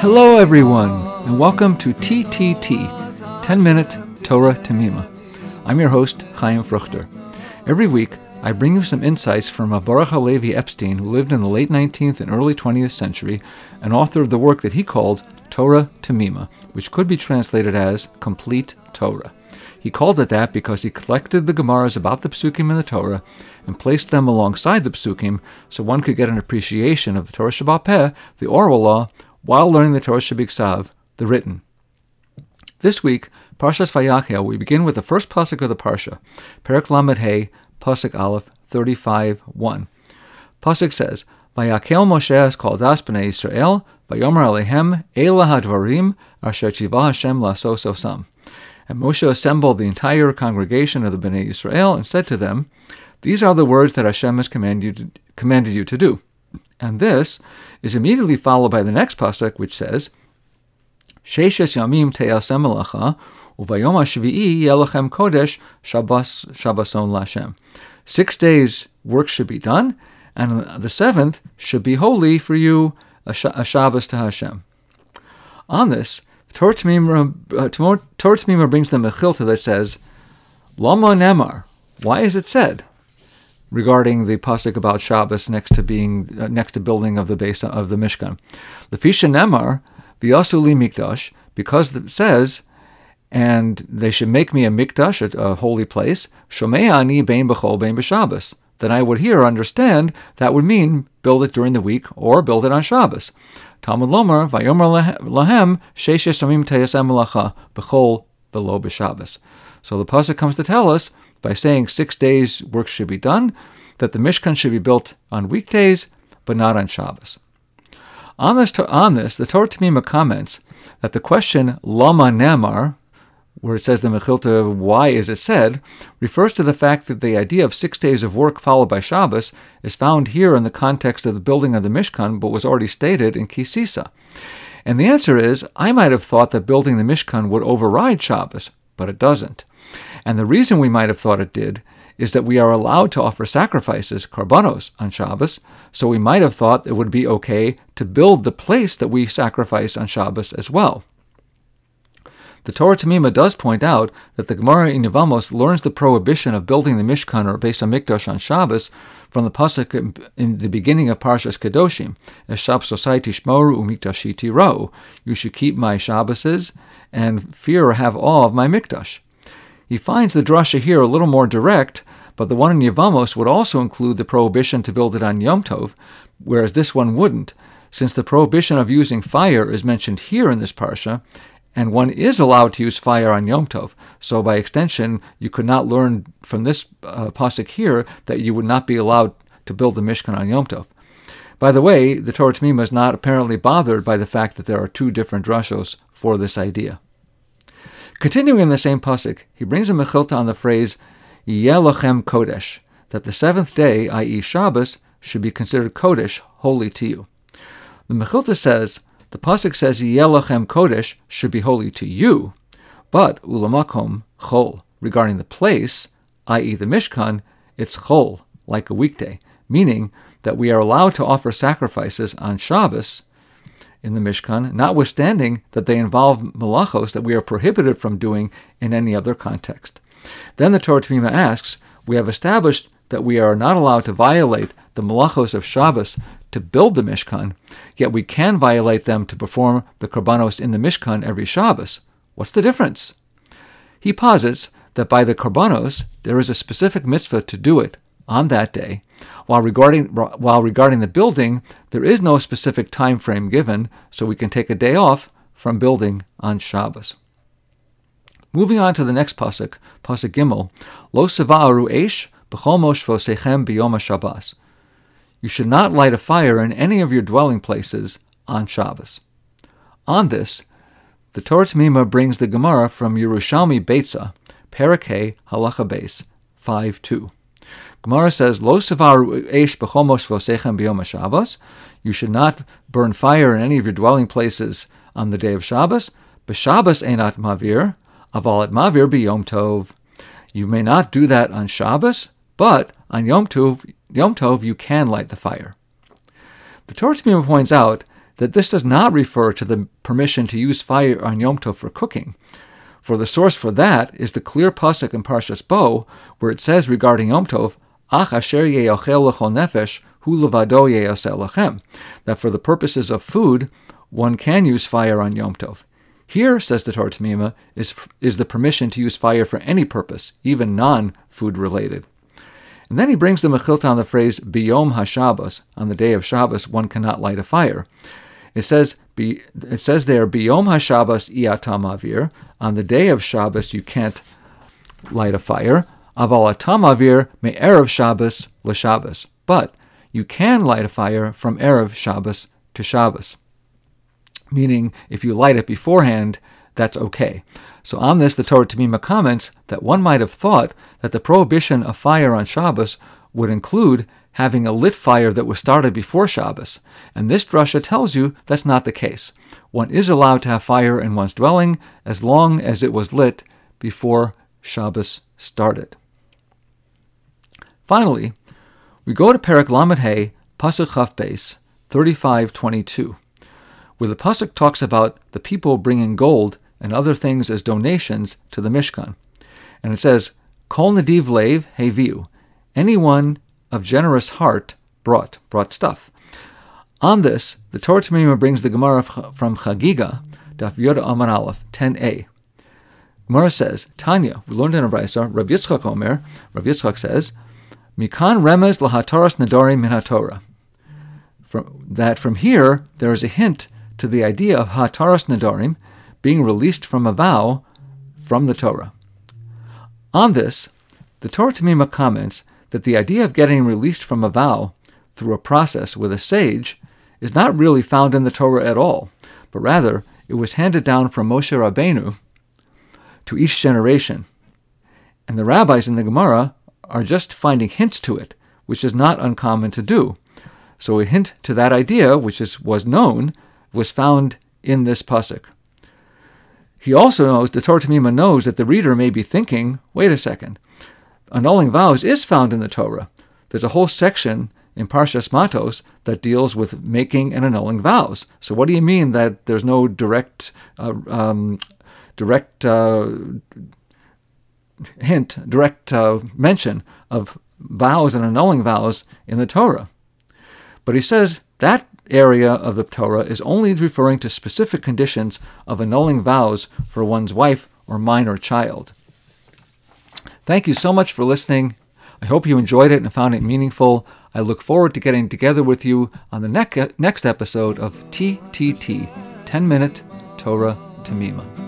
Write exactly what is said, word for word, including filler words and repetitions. Hello everyone, and welcome to T T T, ten minute Torah Temimah. I'm your host, Chaim Fruchter. Every week, I bring you some insights from a Baruch HaLevi Epstein, who lived in the late nineteenth and early twentieth century, and author of the work that he called Torah Temimah, which could be translated as Complete Torah. He called it that because he collected the Gemaras about the Pesukim in the Torah and placed them alongside the Pesukim so one could get an appreciation of the Torah Shabbat Peh, the oral law, while learning the Torah Shebik Sav, the written. This week, Parshas Vayakhel, we begin with the first Pesuk of the Parsha, Perek Lamed He, Pesuk Aleph, thirty-five one. Pesuk says, Vayakhel Moshe es kol das b'nei Yisrael, vayomer aleihem, Eila hadvarim, asher tzivah Hashem lasos osam. And Moshe assembled the entire congregation of the Bnei Israel and said to them, "These are the words that Hashem has commanded you to, commanded you to do." And this is immediately followed by the next pasuk, which says, "Sheishes yamim te'asem melachah, uvayom hashvi'i yeh lachem kodesh Shabbos Shabboson l'Hashem." Six days' work should be done, and the seventh should be holy for you, a, sh- a Shabbos to Hashem. On this, Torah Temimah brings them a chilta that says, Lama Nemar, why is it said? Regarding the pasuk about Shabbos next to being uh, next to building of the base of the mishkan, Lefisha Nemar v'yasuli mikdash, because it says, and they should make me a mikdash, a, a holy place. Shomei ani bein b'chol bein b'Shabbos. Then I would hear, understand, that would mean build it during the week or build it on Shabbos. Talmud Lomar, Vayomer Lahem, Sheisha Samim Teyasem Lacha, Bechol, Below B'Shabbos. So the Pasuk comes to tell us, by saying six days' work should be done, that the Mishkan should be built on weekdays, but not on Shabbos. On this, on this the Torah Temimah comments that the question, Lama Nemar, where it says the Mechilta, why is it said, refers to the fact that the idea of six days of work followed by Shabbos is found here in the context of the building of the Mishkan, but was already stated in Kisisa. And the answer is, I might have thought that building the Mishkan would override Shabbos, but it doesn't. And the reason we might have thought it did is that we are allowed to offer sacrifices, karbonos, on Shabbos, so we might have thought it would be okay to build the place that we sacrifice on Shabbos as well. The Torah Temimah does point out that the Gemara in Yevamo learns the prohibition of building the Mishkan or Beis HaMikdash on Shabbos from the pasuk in the beginning of Parsha Kedoshim, as Shabbos tishmoru u'mikdashi tira'u. You should keep my Shabboses and fear or have awe of my Mikdash. He finds the drasha here a little more direct, but the one in Yevamo would also include the prohibition to build it on Yom Tov, whereas this one wouldn't, since the prohibition of using fire is mentioned here in this Parsha, and one is allowed to use fire on Yom Tov. So by extension, you could not learn from this uh, pasuk here that you would not be allowed to build the Mishkan on Yom Tov. By the way, the Torah Temimah is not apparently bothered by the fact that there are two different drashos for this idea. Continuing in the same pasuk, he brings a Mechilta on the phrase, Yeh lachem kodesh, that the seventh day, that is. Shabbos, should be considered kodesh, holy to you. The Mechilta says, the pasuk says, Yeh lachem kodesh should be holy to you, but ulamakom chol, regarding the place, that is the Mishkan, it's chol, like a weekday, meaning that we are allowed to offer sacrifices on Shabbos in the Mishkan, notwithstanding that they involve melachos that we are prohibited from doing in any other context. Then the Torah Temimah asks, we have established that we are not allowed to violate the melachos of Shabbos to build the Mishkan, yet we can violate them to perform the korbanos in the Mishkan every Shabbos. What's the difference? He posits that by the korbanos, there is a specific mitzvah to do it on that day, while regarding while regarding the building, there is no specific time frame given, so we can take a day off from building on Shabbos. Moving on to the next pasuk, pasuk Gimel, Lo seva'aru eish b'chol moshvosechem b'yom haShabbos. You should not light a fire in any of your dwelling places on Shabbos. On this, the Torah Temimah brings the Gemara from Yerushalmi Beitzah, Perek Halacha Beis, five two. Gemara says, Lo sevaru eish b'chol moshvosechem b'yom haShabbos. You should not burn fire in any of your dwelling places on the day of Shabbos. B'Shabbos einat mavir, aval et mavir b'yom tov. You may not do that on Shabbos, but on Yom Tov Yom Tov, you can light the fire. The Torah Temimah points out that this does not refer to the permission to use fire on Yom Tov for cooking, for the source for that is the clear pasuk in Parsha Bo, where it says regarding Yom Tov, Ach asher ye'ochel l'chol nefesh, hu levado ye'aseh lachem, that for the purposes of food, one can use fire on Yom Tov. Here, says the Torah Temimah, is, is the permission to use fire for any purpose, even non-food related. And then he brings the Mechilta on the phrase, Biyom HaShabbos, on the day of Shabbos, one cannot light a fire. It says be, it says there, Biyom HaShabbos iatam avir, on the day of Shabbos you can't light a fire, aval atam avir me erev Shabbos l'Shabbos, but you can light a fire from erev Shabbos to Shabbos, meaning if you light it beforehand, that's okay. So on this, the Torah Temimah comments that one might have thought that the prohibition of fire on Shabbos would include having a lit fire that was started before Shabbos, and this drasha tells you that's not the case. One is allowed to have fire in one's dwelling as long as it was lit before Shabbos started. Finally, we go to Perek Halacha, Pasuk Chaf Beis, thirty-five twenty-two, where the pasuk talks about the people bringing gold and other things as donations to the mishkan, and it says, "Kol nadiv leiv heviu," anyone of generous heart brought brought stuff. On this, the Torah Temimah brings the Gemara from Chagiga, Daf Yod Amar Aleph, ten a. Gemara says, "Tanya," we learned in a brisa, Rabbi Yitzchak Omer, Rabbi Yitzchak says, "Mikan remez lahataras nedarim min haTorah." From that, from here, there is a hint to the idea of hataras nedarim, being released from a vow from the Torah. On this, the Torah Temimah comments that the idea of getting released from a vow through a process with a sage is not really found in the Torah at all, but rather it was handed down from Moshe Rabbeinu to each generation. And the rabbis in the Gemara are just finding hints to it, which is not uncommon to do. So a hint to that idea, which is, was known, was found in this pasuk. He also knows, the Torah Temimah knows, that the reader may be thinking, wait a second, annulling vows is found in the Torah. There's a whole section in Parshas Matos that deals with making and annulling vows. So what do you mean that there's no direct uh, um, direct uh, hint, direct uh, mention of vows and annulling vows in the Torah? But he says that area of the Torah is only referring to specific conditions of annulling vows for one's wife or minor child. Thank you so much for listening. I hope you enjoyed it and found it meaningful. I look forward to getting together with you on the ne- next episode of T T T, ten minute Torah Temimah.